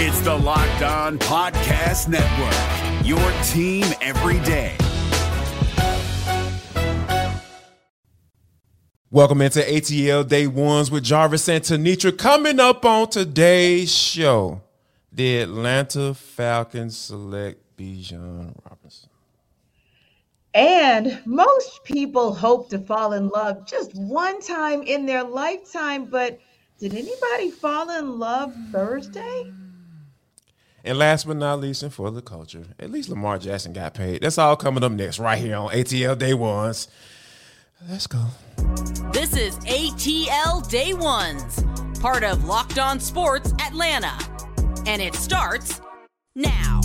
It's the Locked On Podcast Network, your team every day. Welcome into ATL Day Ones with Jarvis and Tenitra. Coming up on today's show, the Atlanta Falcons select Bijan Robinson. And most people hope to fall in love just one time in their lifetime, but did anybody fall in love Thursday? And last but not least, and for the culture, at least Lamar Jackson got paid. That's all coming up next right here on ATL Day Ones. Let's go. This is ATL Day Ones, part of Locked On Sports Atlanta. And it starts now.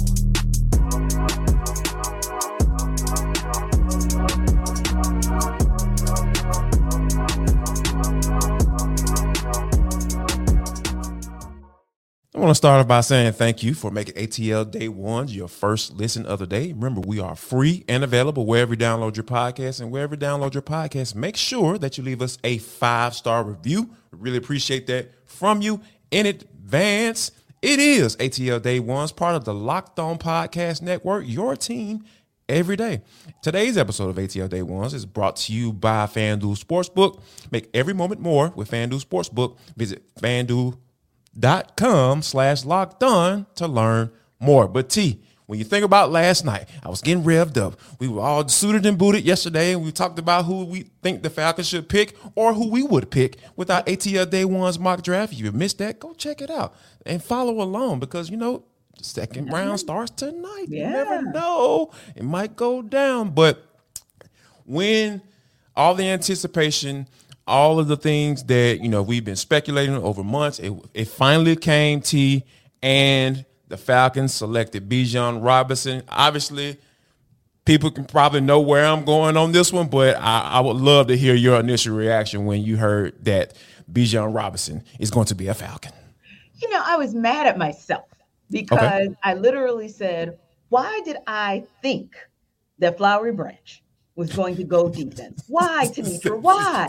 I want to start off by saying thank you for making ATL Day Ones your first listen of the day. Remember, we are free and available wherever you download your podcast. And wherever you download your podcast, make sure that you leave us a 5-star review. We really appreciate that from you in advance. It is ATL Day Ones, part of the Locked On Podcast Network, your team every day. Today's episode of ATL Day Ones is brought to you by FanDuel Sportsbook. Make every moment more with FanDuel Sportsbook. Visit FanDuel.com/lockedon to learn more. But T, when you think about last night, I was getting revved up. We were all suited and booted yesterday, and we talked about who we think the Falcons should pick or who we would pick with our ATL Day One's mock draft. If you missed that, go check it out and follow along because, you know, the second round starts tonight. Yeah. You never know. It might go down. But when all the anticipation, all of the things that, you know, we've been speculating over months, it finally came, T, and the Falcons selected Bijan Robinson. Obviously, people can probably know where I'm going on this one, but I would love to hear your initial reaction when you heard that Bijan Robinson is going to be a Falcon. You know, I was mad at myself because I literally said, why did I think that Flowery Branch was going to go defense? Why, Tenitra? Why?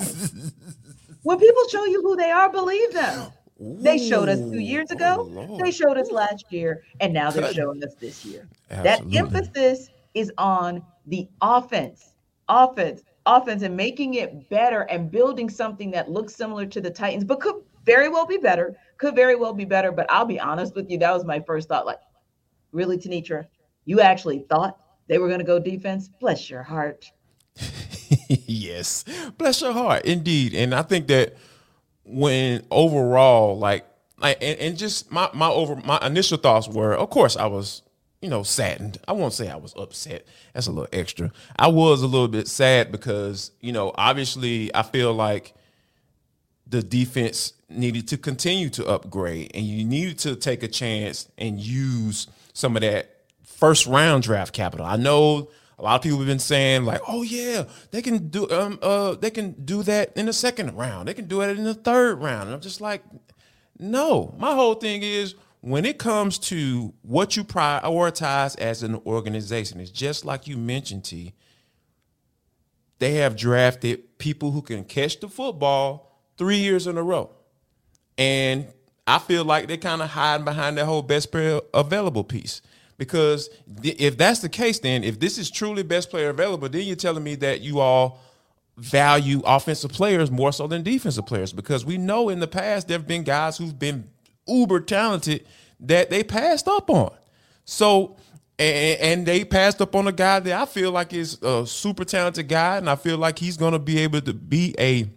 When people show you who they are, believe them. Ooh, they showed us 2 years ago. Oh, they showed us last year. And now they're showing us this year. Absolutely. That emphasis is on the offense, and making it better and building something that looks similar to the Titans, but could very well be better. But I'll be honest with you. That was my first thought. Like, really, Tenitra? You actually thought they were going to go defense? Bless your heart. Yes. Bless your heart. Indeed. And I think that when overall, my initial thoughts were, of course, I was, you know, saddened. I won't say I was upset. That's a little extra. I was a little bit sad because, you know, obviously I feel like the defense needed to continue to upgrade and you needed to take a chance and use some of that first round draft capital. I know a lot of people have been saying like, "Oh yeah, they can do that in the second round. They can do it in the third round." And I'm just like, no. My whole thing is when it comes to what you prioritize as an organization, it's just like you mentioned, T. They have drafted people who can catch the football 3 years in a row, and I feel like they're kind of hiding behind that whole best player available piece. Because if that's the case, then if this is truly best player available, then you're telling me that you all value offensive players more so than defensive players. Because we know in the past there have been guys who've been uber talented that they passed up on. So and they passed up on a guy that I feel like is a super talented guy, and I feel like he's going to be able to be a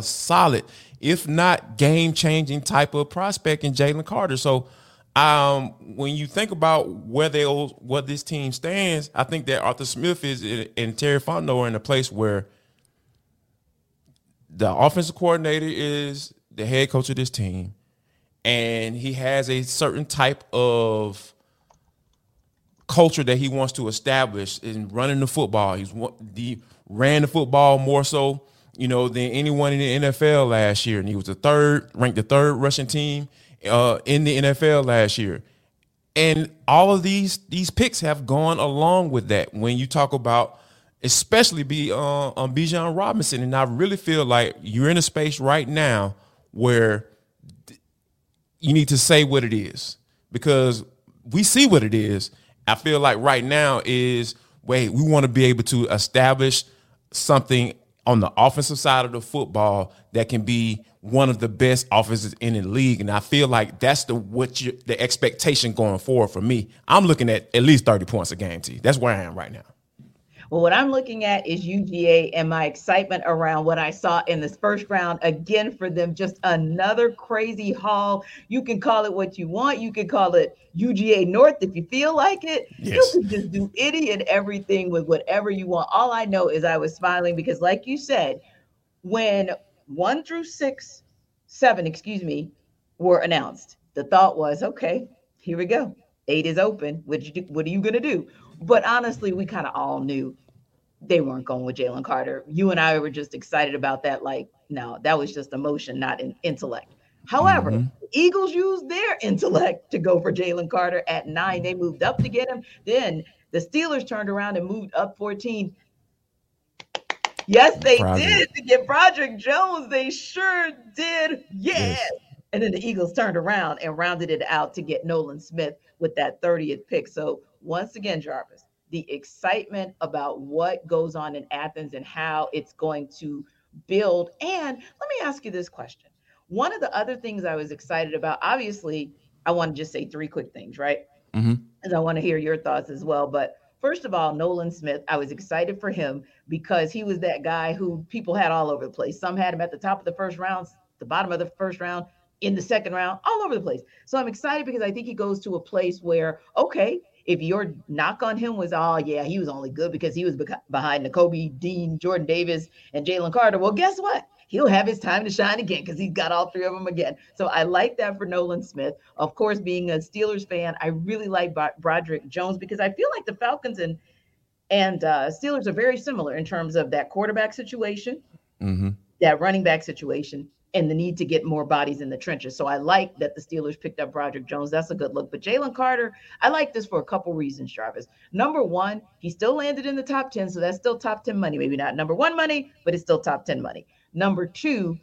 solid, if not game-changing type of prospect in Jalen Carter. So when you think about where this team stands, I think that Arthur Smith and Terry Fontenot are in a place where the offensive coordinator is the head coach of this team, and he has a certain type of culture that he wants to establish in running the football. He ran the football more so, you know, than anyone in the NFL last year, and he was ranked the third rushing team in the NFL last year. And all of these picks have gone along with that when you talk about especially on Bijan Robinson. And I really feel like you're in a space right now where you need to say what it is, because we see what it is. I feel like right now is, wait, we want to be able to establish something on the offensive side of the football that can be one of the best offenses in the league. And I feel like that's the expectation going forward for me. I'm looking at least 30 points a game, T. That's where I am right now. Well, what I'm looking at is UGA and my excitement around what I saw in this first round. Again, for them, just another crazy haul. You can call it what you want. You can call it UGA North if you feel like it. Yes. You can just do any and everything with whatever you want. All I know is I was smiling because, like you said, when 1 through 7 were announced, the thought was, okay, here we go. 8 is open. What are you going to do? But honestly, we kind of all knew they weren't going with Jalen Carter. You and I were just excited about that. Like, no, that was just emotion, not an intellect. However, the Eagles used their intellect to go for Jalen Carter at 9. They moved up to get him. Then the Steelers turned around and moved up 14. Yes, they did to get Broderick Jones. They sure did. Yes. And then the Eagles turned around and rounded it out to get Nolan Smith with that 30th pick. So once again, Jarvis, the excitement about what goes on in Athens and how it's going to build. And let me ask you this question. One of the other things I was excited about, obviously, I want to just say 3 quick things, right? And I want to hear your thoughts as well. But first of all, Nolan Smith, I was excited for him because he was that guy who people had all over the place. Some had him at the top of the first round, the bottom of the first round, in the second round, all over the place. So I'm excited because I think he goes to a place where, okay, if your knock on him was, oh, yeah, he was only good because he was behind Nakobe Dean, Jordan Davis, and Jalen Carter. Well, guess what? He'll have his time to shine again because he's got all 3 of them again. So I like that for Nolan Smith. Of course, being a Steelers fan, I really like Broderick Jones because I feel like the Falcons and Steelers are very similar in terms of that quarterback situation, that running back situation, and the need to get more bodies in the trenches. So I like that the Steelers picked up Broderick Jones. That's a good look. But Jalen Carter, I like this for a couple reasons, Jarvis. Number one, he still landed in the top 10, so that's still top 10 money. Maybe not number 1 money, but it's still top 10 money. Number 2,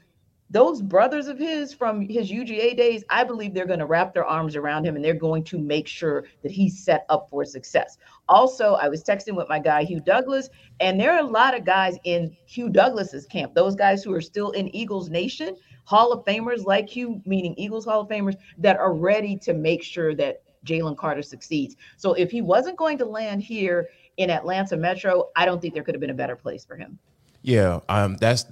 those brothers of his from his UGA days, I believe they're going to wrap their arms around him, and they're going to make sure that he's set up for success. Also, I was texting with my guy, Hugh Douglas, and there are a lot of guys in Hugh Douglas's camp, those guys who are still in Eagles Nation, Hall of Famers like Hugh, meaning Eagles Hall of Famers, that are ready to make sure that Jalen Carter succeeds. So if he wasn't going to land here in Atlanta Metro, I don't think there could have been a better place for him. Yeah, and that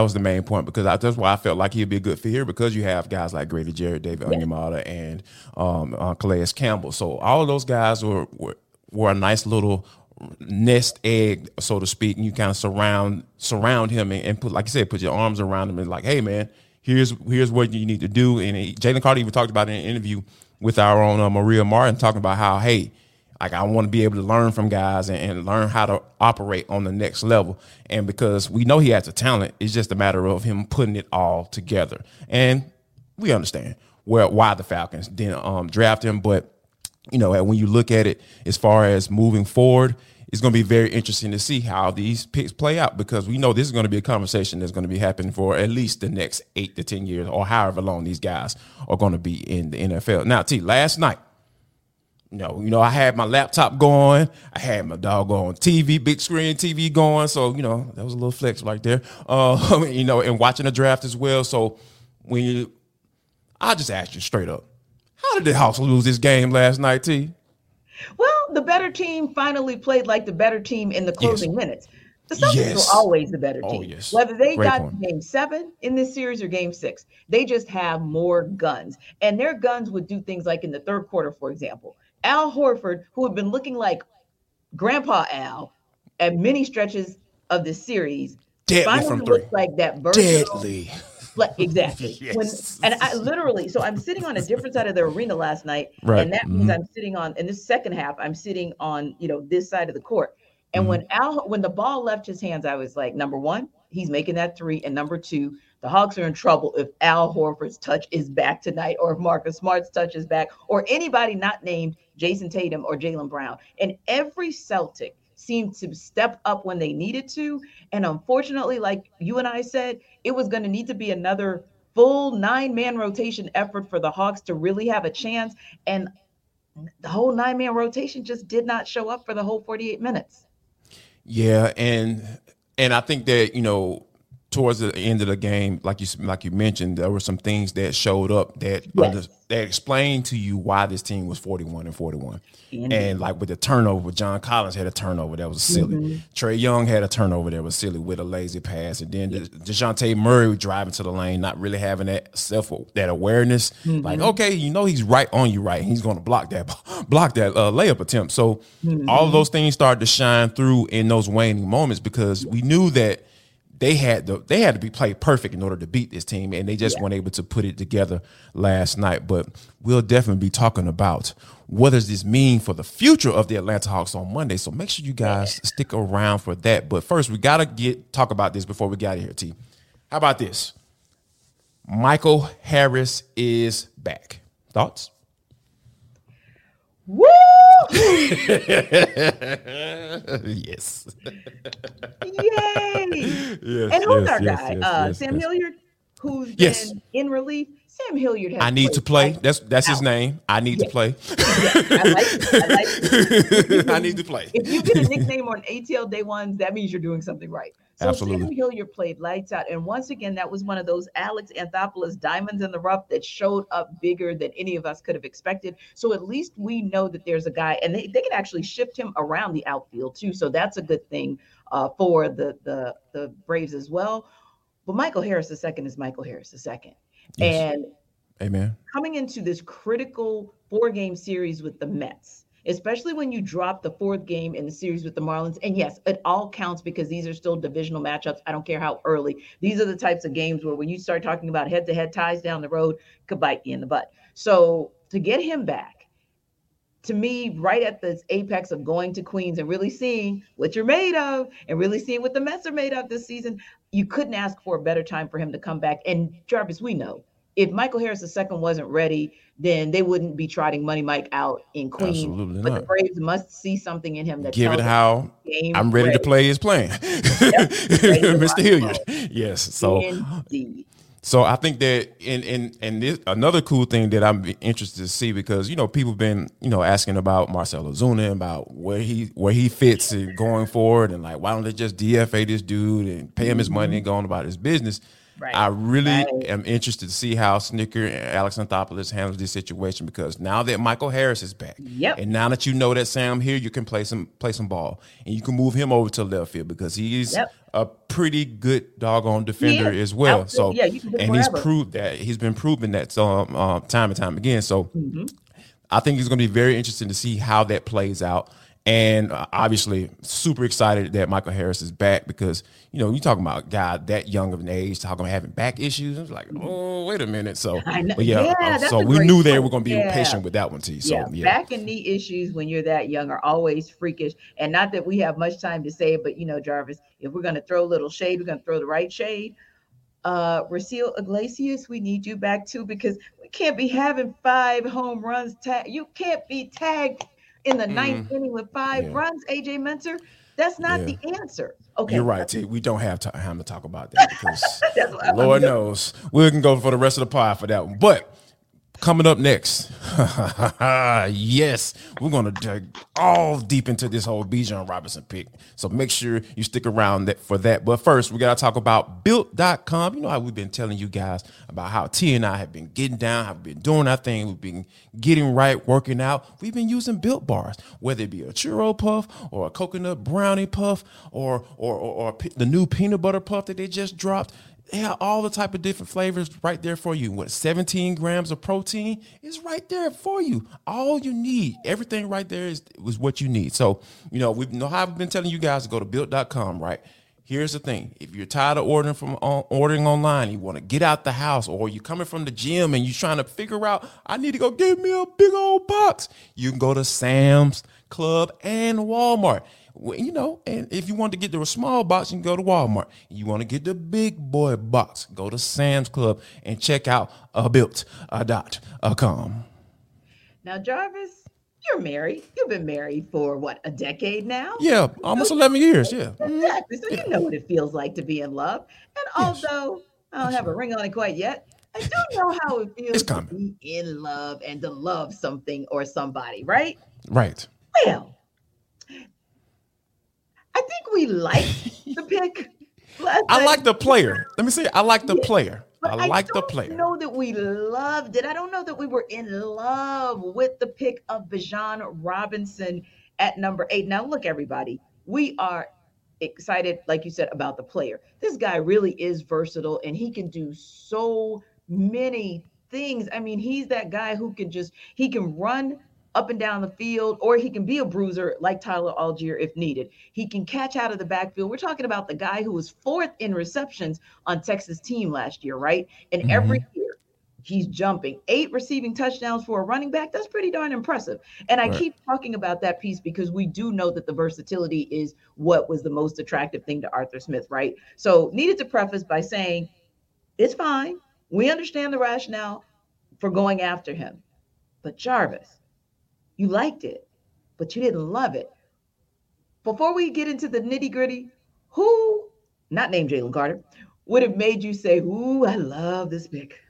was the main point, because that's why I felt like he'd be a good fit here, because you have guys like Grady Jarrett, David Onyemata, and Calais Campbell. So all of those guys were a nice little nest egg, so to speak, and you kind of surround him and put, like you said, put your arms around him and like, hey man, here's what you need to do. And Jalen Carter even talked about in an interview with our own Maria Martin, talking about how, hey, like, I want to be able to learn from guys and learn how to operate on the next level. And because we know he has the talent, it's just a matter of him putting it all together. And we understand why the Falcons didn't draft him. But, you know, when you look at it as far as moving forward, it's going to be very interesting to see how these picks play out, because we know this is going to be a conversation that's going to be happening for at least the next 8 to 10 years, or however long these guys are going to be in the NFL. Now, T, last night, you know, I had my laptop going. I had my doggone TV, big screen TV going. So, you know, that was a little flex right there. You know, and watching the draft as well. So I just asked you straight up, how did the Hawks lose this game last night, T? Well, the better team finally played like the better team in the closing minutes. The Celtics were always the better team. Oh, yes. Whether they got game 7 in this series or game 6, they just have more guns. And their guns would do things like in the third quarter, for example. Al Horford, who had been looking like Grandpa Al at many stretches of this series, finally looks like that versatile. Deadly. Exactly. Yes. So I'm sitting on a different side of the arena last night, and that means I'm sitting on, in the second half, I'm sitting on, you know, this side of the court. And when the ball left his hands, I was like, number 1, he's making that 3, and number 2, the Hawks are in trouble if Al Horford's touch is back tonight, or if Marcus Smart's touch is back, or anybody not named Jason Tatum or Jaylen Brown. And every Celtic seemed to step up when they needed to. And unfortunately, like you and I said, it was going to need to be another full 9-man rotation effort for the Hawks to really have a chance. And the whole 9-man rotation just did not show up for the whole 48 minutes. Yeah. And I think that, you know, towards the end of the game, like you mentioned, there were some things that showed up that that explained to you why this team was 41-41. Mm-hmm. And like with the turnover, John Collins had a turnover that was silly. Mm-hmm. Trae Young had a turnover that was silly with a lazy pass, and then DeJounte Murray driving to the lane, not really having that awareness. Mm-hmm. Like, okay, you know he's right on you, right? He's going to block that layup attempt. So all of those things started to shine through in those waning moments because we knew that they had to be played perfect in order to beat this team, and they just weren't able to put it together last night. But we'll definitely be talking about what does this mean for the future of the Atlanta Hawks on Monday. So make sure you guys stick around for that. But first, we got to talk about this before we get out of here, T. How about this? Michael Harris is back. Thoughts? Woo! Yes. Yay! Yes, and who's our guy? Sam Hilliard, who's been in relief. Sam Hilliard has I need to play. Right? That's his name. I need to play. I like it. I need to play. If you get a nickname on ATL Day Ones, that means you're doing something right. So absolutely. Sam Hilliard played lights out. And once again, that was one of those Alex Anthopoulos diamonds in the rough that showed up bigger than any of us could have expected. So at least we know that there's a guy, and they can actually shift him around the outfield too. So that's a good thing for the Braves as well. But Michael Harris II is Michael Harris II. Yes. And amen. Coming into this critical 4-game series with the Mets, especially when you drop the 4th game in the series with the Marlins. And yes, it all counts because these are still divisional matchups. I don't care how early. These are the types of games where when you start talking about head-to-head ties down the road, could bite you in the butt. So to get him back, to me, right at this apex of going to Queens and really seeing what you're made of and really seeing what the Mets are made of this season, you couldn't ask for a better time for him to come back. And Jarvis, we know, if Michael Harris II wasn't ready, then they wouldn't be trotting Money Mike out in Queens. Absolutely but not. The Braves must see something in him that give it how I'm ready to play is playing. Yep. Mr. Hilliard. Yes. So indeed. So I think that in this, another cool thing that I'm interested to see, because, you know, people have been, you know, asking about Marcell Ozuna, about where he fits and going forward, and like, why don't they just DFA this dude and pay him his money and go on about his business? Right. I really am interested to see how Snicker and Alex Anthopoulos handles this situation, because now that Michael Harris is back, and now that you know that Sam here, you can play some ball, and you can move him over to left field because he's a pretty good doggone defender as well. Absolutely. So you can do he's proved that. He's been proving that time and time again. So I think it's going to be very interesting to see how that plays out. And obviously, super excited that Michael Harris is back because, you know, you're talking about a guy that young of an age talking about having back issues. It's like, oh, wait a minute. So, so we knew they were going to be impatient with that one, T. So, back and knee issues when you're that young are always freakish. And not that we have much time to say, but, you know, Jarvis, if we're going to throw a little shade, we're going to throw the right shade. Raisel Iglesias, we need you back too, because we can't be having 5 home runs. You can't be tagged in the 9th inning with 5 runs, AJ Minter. That's not the answer. Okay, you're right, T. We don't have time to talk about that because Lord knows we can go for the rest of the pod for that one. But coming up next, yes, we're going to dig all deep into this whole Bijan Robinson pick. So make sure you stick around for that. But first, we got to talk about Built.com. You know how we've been telling you guys about how T and I have been getting down, have been doing our thing. We've been getting right, working out. We've been using Built bars, whether it be a churro puff or a coconut brownie puff or the new peanut butter puff that they just dropped. They have all the type of different flavors right there for you. What, 17 grams of protein is right there for you. All you need, everything right there is what you need. So, you know, we know how I've been telling you guys to go to Built.com, right? Here's the thing. If you're tired of ordering online, you want to get out the house, or you're coming from the gym and you're trying to figure out, I need to go get me a big old box. You can go to Sam's Club and Walmart. You know, and if you want to get the small box, you can go to Walmart. You want to get the big boy box, go to Sam's Club and check out Built.com. Now, Jarvis, you're married. You've been married for, what, a decade now? Yeah, almost 11 years, yeah. Exactly, so you know what it feels like to be in love. And although I don't have a ring on it quite yet, I don't know how it feels to be in love and to love something or somebody, right? Right. Well, I think we like the pick. I like the player. Let me see. I like the player. But I like the player. I don't know that we loved it. I don't know that we were in love with the pick of Bijan Robinson at number 8. Now, look, everybody, we are excited, like you said, about the player. This guy really is versatile, and he can do so many things. I mean, he's that guy who can just – he can run up and down the field, or he can be a bruiser like Tyler Allgeier if needed. He can catch out of the backfield. We're talking about the guy who was 4th in receptions on Texas team last year, right? And every year he's jumping. 8 receiving touchdowns for a running back. That's pretty darn impressive. And I keep talking about that piece because we do know that the versatility is what was the most attractive thing to Arthur Smith, right? So needed to preface by saying, it's fine. We understand the rationale for going after him. But Jarvis, you liked it, but you didn't love it. Before we get into the nitty gritty, who, not named Jalen Carter, would have made you say, ooh, I love this pick?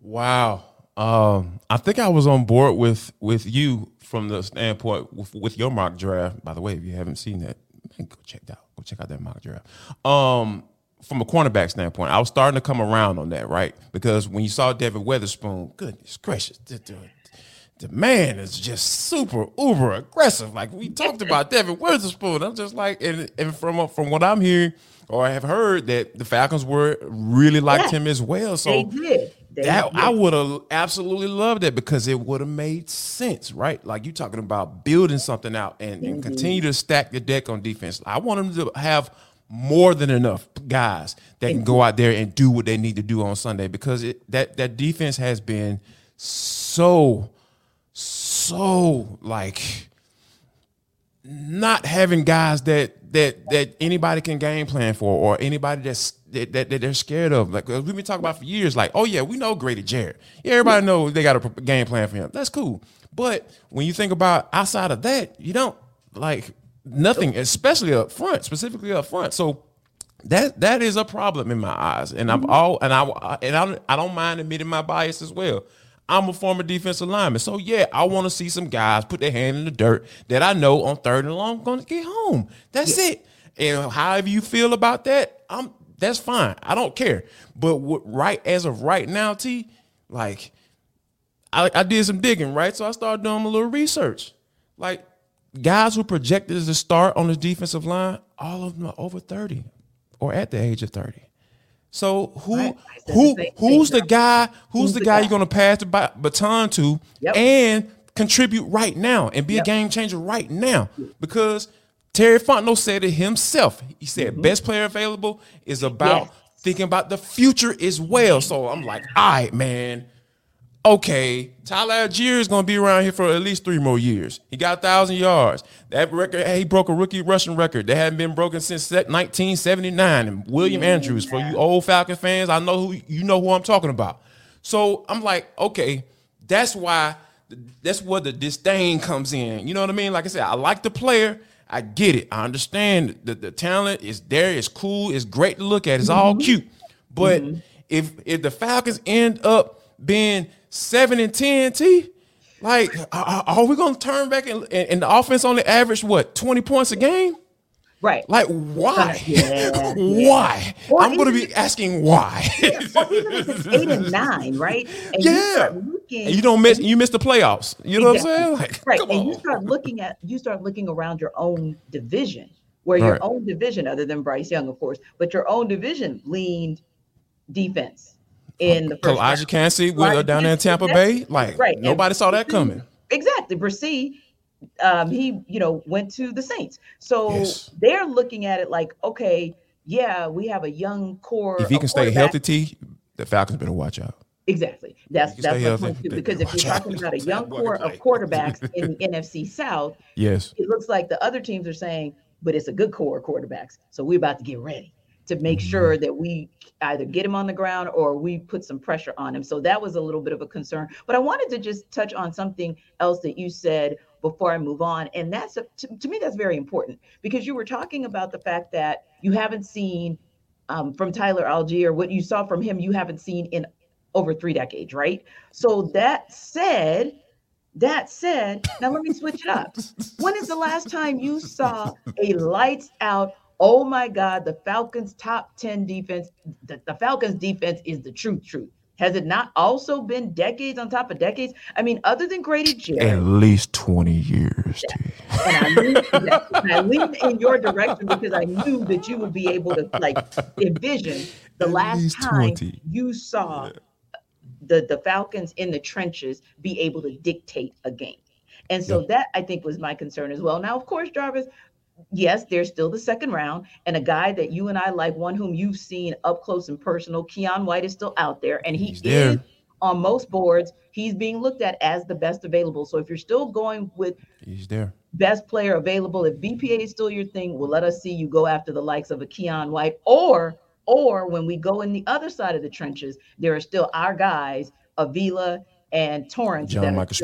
Wow. I think I was on board with you from the standpoint with your mock draft. By the way, if you haven't seen that, man, go check out that mock draft. From a cornerback standpoint, I was starting to come around on that, right? Because when you saw Devon Witherspoon, goodness gracious, the man is just super uber aggressive. Like we talked about Devon Witherspoon. I'm just like, and from what I'm hearing or I have heard, that the Falcons were really liked him as well. So they did. I would have absolutely loved that because it would have made sense, right? Like you're talking about building something out and continue to stack the deck on defense. I want them to have more than enough guys that can go out there and do what they need to do on Sunday, because that defense has been so like not having guys that anybody can game plan for, or anybody that they're scared of. Like we've been talking about for years, like, oh yeah, we know Grady Jarrett. Yeah, everybody knows they got a game plan for him. That's cool. But when you think about outside of that, you don't like nothing, especially up front, specifically up front. So that is a problem in my eyes. And I don't mind admitting my bias as well. I'm a former defensive lineman. So, yeah, I want to see some guys put their hand in the dirt that I know on 3rd and long going to get home. That's it. And however you feel about that, that's fine. I don't care. But as of right now, T, like, I did some digging, right? So I started doing a little research. Like, guys who projected as a start on the defensive line, all of them are over 30 or at the age of 30. So who's the guy you're gonna pass the baton to and contribute right now and be a game changer right now? Because Terry Fontenot said it himself. He said best player available is about thinking about the future as well. So I'm like, all right, man. Okay, Tyler Allgeier is going to be around here for at least 3 more years. He got 1,000 yards. That record, he broke a rookie rushing record that hadn't been broken since 1979. And William Andrews, for you old Falcon fans, I know who I'm talking about. So I'm like, okay, that's where the disdain comes in. You know what I mean? Like I said, I like the player. I get it. I understand the talent is there. It's cool. It's great to look at. It's all cute. But if the Falcons end up being 7-10, T, like, are we gonna turn back and the offense only averaged what, 20 points a game? Right. Like, why? Yeah. Why? Or I'm gonna be asking why. Or even if it's 8 and 9, right? And you miss the playoffs. You know what I'm saying? Like, right. And you start looking around your own division, where your own division, other than Bryce Young, of course, but your own division leaned defense. In the first Calais Campbell down there in Tampa Bay, like nobody saw that coming. Exactly. Brissy, he went to the Saints. So they're looking at it like, okay, yeah, we have a young core. If he can stay healthy, T, the Falcons better watch out. Exactly. That's healthy, because if you're talking about a young core of quarterbacks in the NFC South, it looks like the other teams are saying, but it's a good core of quarterbacks, so we're about to get ready to make sure that we either get him on the ground or we put some pressure on him. So that was a little bit of a concern. But I wanted to just touch on something else that you said before I move on. And that's, to me, that's very important, because you were talking about the fact that you haven't seen from Tyler Allgeier, what you saw from him, you haven't seen in over 3 decades, right? So that said, now let me switch it up. When is the last time you saw a lights out, oh my God, the Falcons top 10 defense, the Falcons defense is the truth. Has it not also been decades on top of decades? I mean, other than Grady Jarrett. At least 20 years. Yeah. And I leaned in your direction because I knew that you would be able to like envision the last time you saw the Falcons in the trenches be able to dictate a game. And so that, I think, was my concern as well. Now, of course, Jarvis, yes, there's still the second round, and a guy that you and I like, one whom you've seen up close and personal, Keion White, is still out there, and he is on most boards. He's being looked at as the best available. So if you're still going with he's there, best player available, if BPA is still your thing, well, let us see you go after the likes of a Keion White, or when we go in the other side of the trenches, there are still our guys, Avila and Torrance. John Michael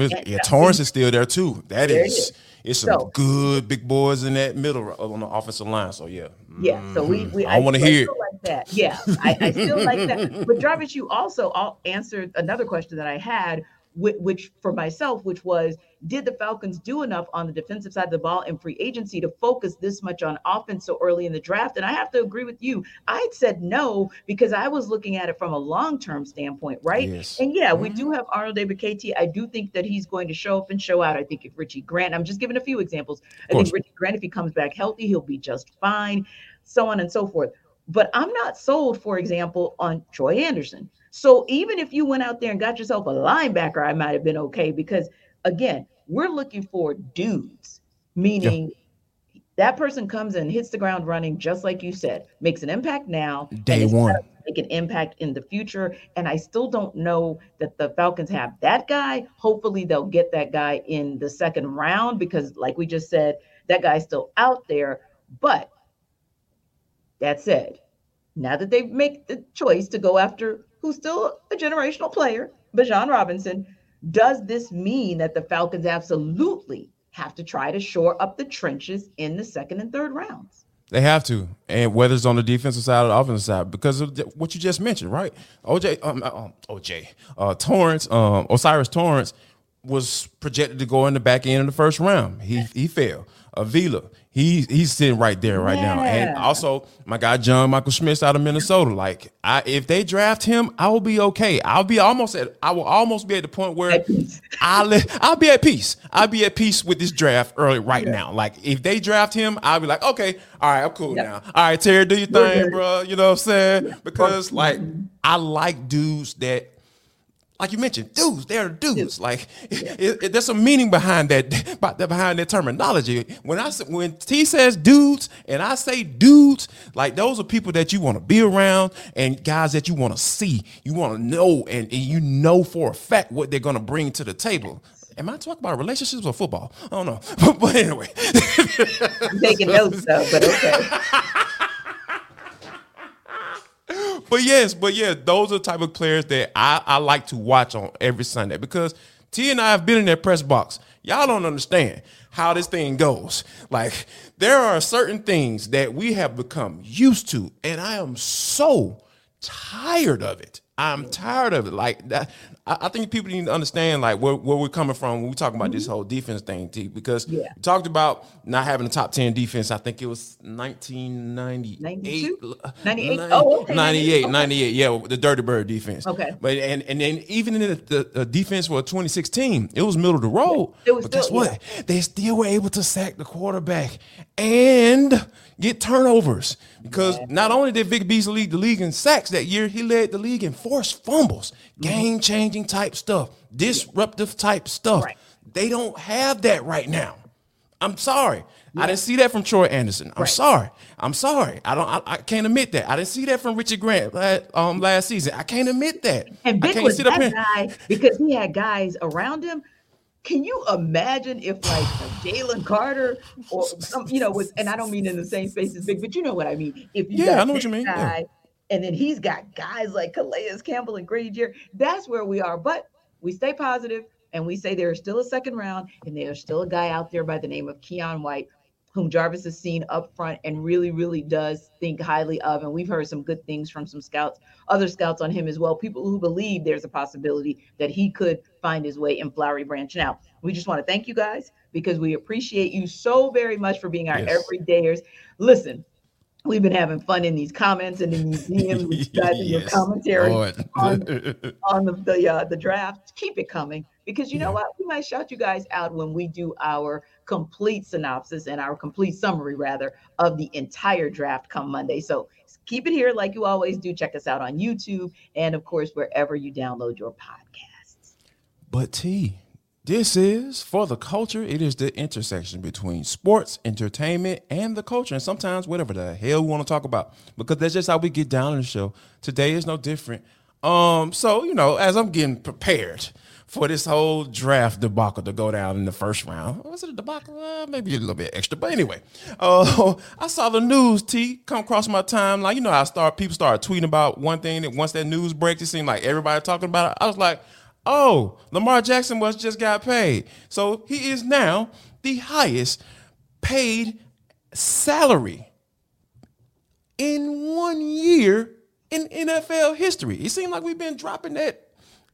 Smith. Yeah, Torrance is still there too. It's some good big boys in that middle on the offensive line. So yeah. Yeah. So I want to hear it. Like that. Yeah. I still like that. But Jarvis, you also answered another question that I had, which for myself, which was, did the Falcons do enough on the defensive side of the ball in free agency to focus this much on offense so early in the draft? And I have to agree with you. I'd said no, because I was looking at it from a long-term standpoint, right? Yes. And we do have Arnold Ebiketie. I do think that he's going to show up and show out. I think if Richie Grant, I'm just giving a few examples. I think Richie Grant, if he comes back healthy, he'll be just fine, so on and so forth. But I'm not sold, for example, on Troy Andersen. So even if you went out there and got yourself a linebacker, I might have been okay, because again, we're looking for dudes, meaning that person comes and hits the ground running, just like you said, makes an impact now. Day one. Make an impact in the future. And I still don't know that the Falcons have that guy. Hopefully they'll get that guy in the second round, because like we just said, that guy's still out there. But that said, now that they make the choice to go after who's still a generational player, Bijan Robinson, does this mean that the Falcons absolutely have to try to shore up the trenches in the second and third rounds? They have to, and whether it's on the defensive side or the offensive side, because of what you just mentioned, right? O'Cyrus Torrence was projected to go in the back end of the first round. He fell. Avila, he's sitting right there now. And also, my guy John Michael Smith out of Minnesota. Like, if they draft him, I will be okay. I will almost be at the point where I'll be at peace. I'll be at peace with this draft now. Like, if they draft him, I'll be like, okay, all right, I'm cool now. All right, Terry, do your thing, bro. You know what I'm saying? Because, like, I like dudes that, like you mentioned, dudes, they're dudes. Like, there's some meaning behind that terminology. When T says dudes and I say dudes, like, those are people that you want to be around and guys that you want to see, you want to know, and you know for a fact what they're going to bring to the table. Am I talking about relationships or football? I don't know. But anyway. I'm taking notes, though, but okay. But those are the type of players that I like to watch on every Sunday, because T and I have been in that press box. Y'all don't understand how this thing goes. Like, there are certain things that we have become used to, and I am so tired of it. Like, that, I think people need to understand, like, where we're coming from when we're talking about this whole defense thing, T, because we talked about not having a top 10 defense. I think it was 1998. 98. Yeah, the Dirty Bird defense. Okay. But and then even in the defense for 2016, it was middle of the road. It was, but guess what? They still were able to sack the quarterback and get turnovers, because not only did Vic Beasley lead the league in sacks that year, he led the league in forced fumbles, game-changing type stuff, disruptive type stuff. Right. They don't have that right now. I'm sorry. Yeah. I didn't see that from Troy Andersen. I'm sorry. I can't admit that. I didn't see that from Richard Grant last season. I can't admit that. And Vic was that guy because he had guys around him. Can you imagine if, like, Jalen Carter or some, was, and I don't mean in the same space as Vic, but you know what I mean. If you got, I know what you mean. Guy, and then he's got guys like Calais Campbell and Grady Jarrett. That's where we are. But we stay positive, and we say there is still a second round, and there is still a guy out there by the name of Keion White whom Jarvis has seen up front and really, really does think highly of. And we've heard some good things from some scouts, other scouts on him as well, people who believe there's a possibility that he could find his way in Flowery Branch. Now, we just want to thank you guys because we appreciate you so very much for being our everydayers. Listen, we've been having fun in these comments and in these DMs with guys in your commentary on the draft. Keep it coming because you know what? We might shout you guys out when we do our complete synopsis and our complete summary, rather, of the entire draft come Monday. So keep it here like you always do. Check us out on YouTube and, of course, wherever you download your podcasts. But, T, this is for the culture. It is the intersection between sports, entertainment, and the culture, and sometimes whatever the hell we want to talk about, because that's just how we get down in the show. Today is no different. So, you know, as I'm getting prepared for this whole draft debacle to go down in the first round, was it a debacle? Maybe a little bit extra, but anyway, I saw the news, T, come across my timeline. You know, people start tweeting about one thing, and once that news breaks, it seemed like everybody talking about it. I was like, oh, Lamar Jackson just got paid. So he is now the highest paid salary in 1 year in NFL history. It seems like we've been dropping that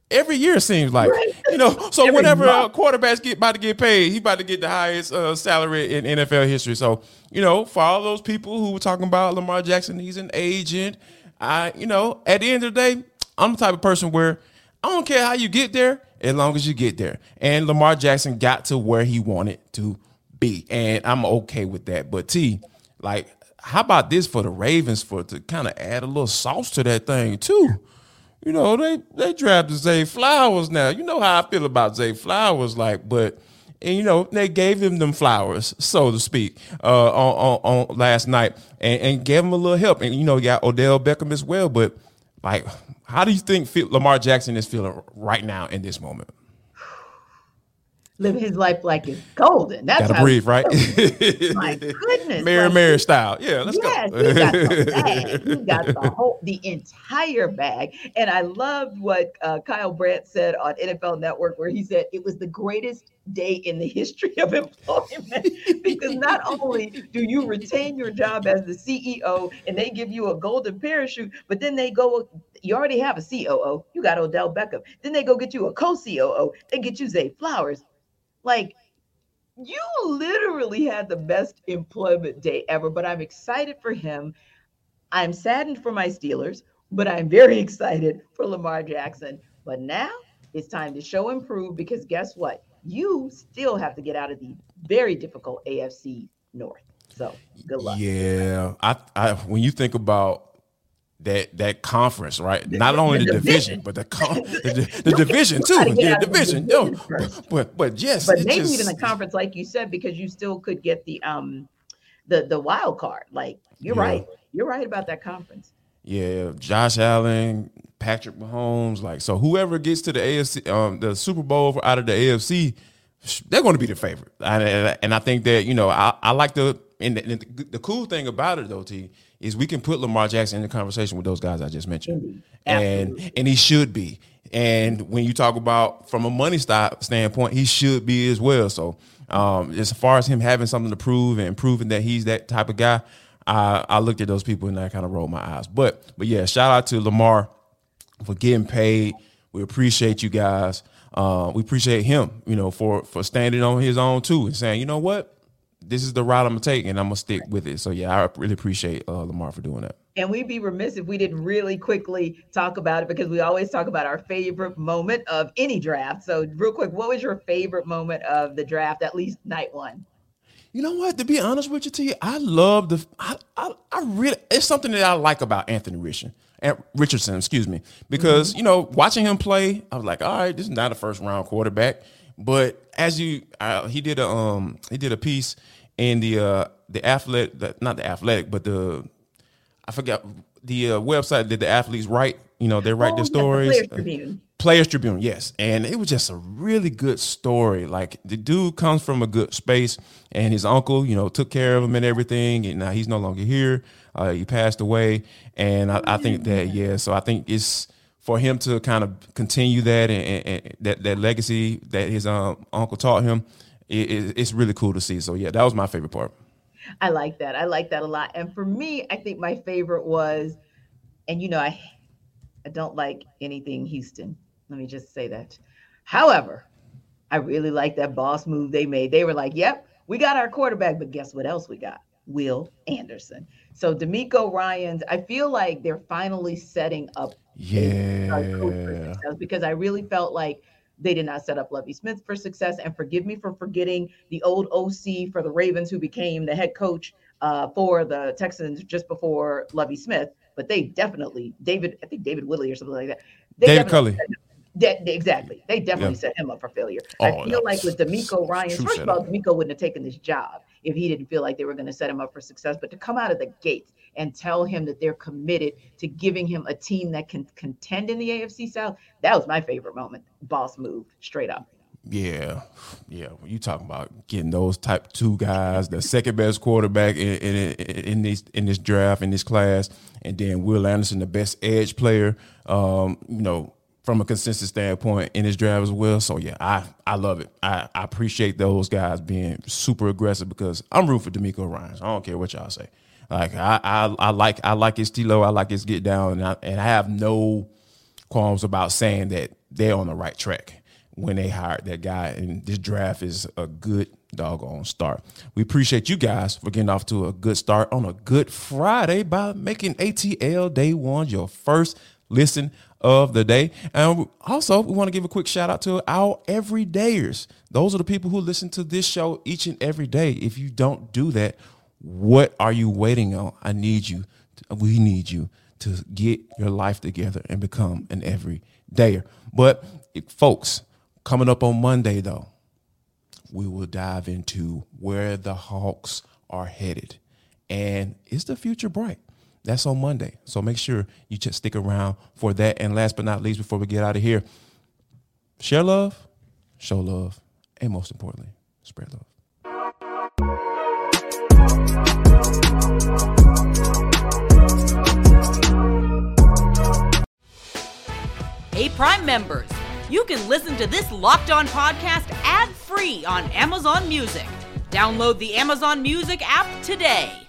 every year, it seems like. Right. You know, so whenever quarterbacks about to get paid, he's about to get the highest salary in NFL history. So, you know, for all those people who were talking about Lamar Jackson, he's an agent. You know, at the end of the day, I'm the type of person where I don't care how you get there, as long as you get there. And Lamar Jackson got to where he wanted to be, and I'm okay with that. But, T, like, how about this for the Ravens to kind of add a little sauce to that thing too? You know, they drafted Zay Flowers now. You know how I feel about Zay Flowers, and you know, they gave him them flowers, so to speak, on last night, and gave him a little help. And you know, you got Odell Beckham as well, but like, how do you think Lamar Jackson is feeling right now in this moment? Living his life like it's golden. That's gotta breathe, right? My goodness, Mary style. Yeah, let's go. He got the entire bag. And I loved what Kyle Brandt said on NFL Network, where he said it was the greatest day in the history of employment because not only do you retain your job as the CEO and they give you a golden parachute, but then they go, you already have a COO, you got Odell Beckham, then they go get you a co-COO, they get you Zay Flowers. Like, you literally had the best employment day ever, but I'm excited for him. I'm saddened for my Steelers, but I'm very excited for Lamar Jackson. But now it's time to show and prove, because guess what? You still have to get out of the very difficult AFC North. So good luck. Yeah. I when you think about that conference, right? Not only the division, but the division too. Yeah, division. No, but yes. But maybe even the conference, like you said, because you still could get the wild card. Like, you're right. You're right about that conference. Yeah, Josh Allen, Patrick Mahomes, so whoever gets to the AFC, the Super Bowl out of the AFC, they're going to be the favorite. And I think that, you know, I like the cool thing about it though, T, is we can put Lamar Jackson in the conversation with those guys I just mentioned, and he should be. And when you talk about from a money standpoint, he should be as well. So as far as him having something to prove and proving that he's that type of guy, I looked at those people and I kind of rolled my eyes. But yeah, shout out to Lamar for getting paid. We appreciate you guys. We appreciate him, you know, for standing on his own too and saying, you know what, this is the route I'm going to take and I'm going to stick with it. So, yeah, I really appreciate Lamar for doing that. And we'd be remiss if we didn't really quickly talk about it, because we always talk about our favorite moment of any draft. So real quick, what was your favorite moment of the draft, at least night one? You know what? To be honest with you, T, I love it's something that I like about Anthony Richardson, because, you know, watching him play, I was like, all right, this is not a first round quarterback. But as he did a piece in the website that the athletes write, you know, they write their stories. Players Tribune. Players Tribune, yes. And it was just a really good story. Like, the dude comes from a good space, and his uncle, you know, took care of him and everything. And now he's no longer here. He passed away. And I think that, yeah, so I think it's for him to kind of continue that and that legacy that his uncle taught him. It's really cool to see. So, yeah, that was my favorite part. I like that. I like that a lot. And for me, I think my favorite was, and you know, I don't like anything Houston. Let me just say that. However, I really like that boss move they made. They were like, yep, we got our quarterback, but guess what else we got? Will Anderson. So DeMeco Ryans, I feel like they're finally setting up. Yeah. Because I really felt like they did not set up Lovie Smith for success. And forgive me for forgetting the old OC for the Ravens, who became the head coach for the Texans just before Lovie Smith. But they definitely, David Woodley or something like that. David Culley. Exactly. They definitely set him up for failure. I feel like with DeMeco Ryans, first of all, DeMeco wouldn't have taken this job if he didn't feel like they were going to set him up for success. But to come out of the gates and tell him that they're committed to giving him a team that can contend in the AFC South, that was my favorite moment. Boss move, straight up. Yeah. Yeah. When you talking about getting those type two guys, the second best quarterback in this draft, in this class, and then Will Anderson, the best edge player, you know, from a consensus standpoint in his draft as well. So, yeah, I love it. I appreciate those guys being super aggressive because I'm rooting for DeMeco Ryans. I don't care what y'all say. Like, I like his T-Lo. I like his get down. And I have no qualms about saying that they're on the right track when they hired that guy. And this draft is a good doggone start. We appreciate you guys for getting off to a good start on a good Friday by making ATL Day Ones your first listen of the day. And also, we want to give a quick shout out to our everydayers. Those are the people who listen to this show each and every day. If you don't do that, what are you waiting on? I need you. We need you to get your life together and become an everydayer. But folks, coming up on Monday, though, we will dive into where the Hawks are headed. And is the future bright? That's on Monday. So make sure you just stick around for that. And last but not least, before we get out of here, share love, show love, and most importantly, spread love. Hey, Prime members, you can listen to this Locked On podcast ad-free on Amazon Music. Download the Amazon Music app today.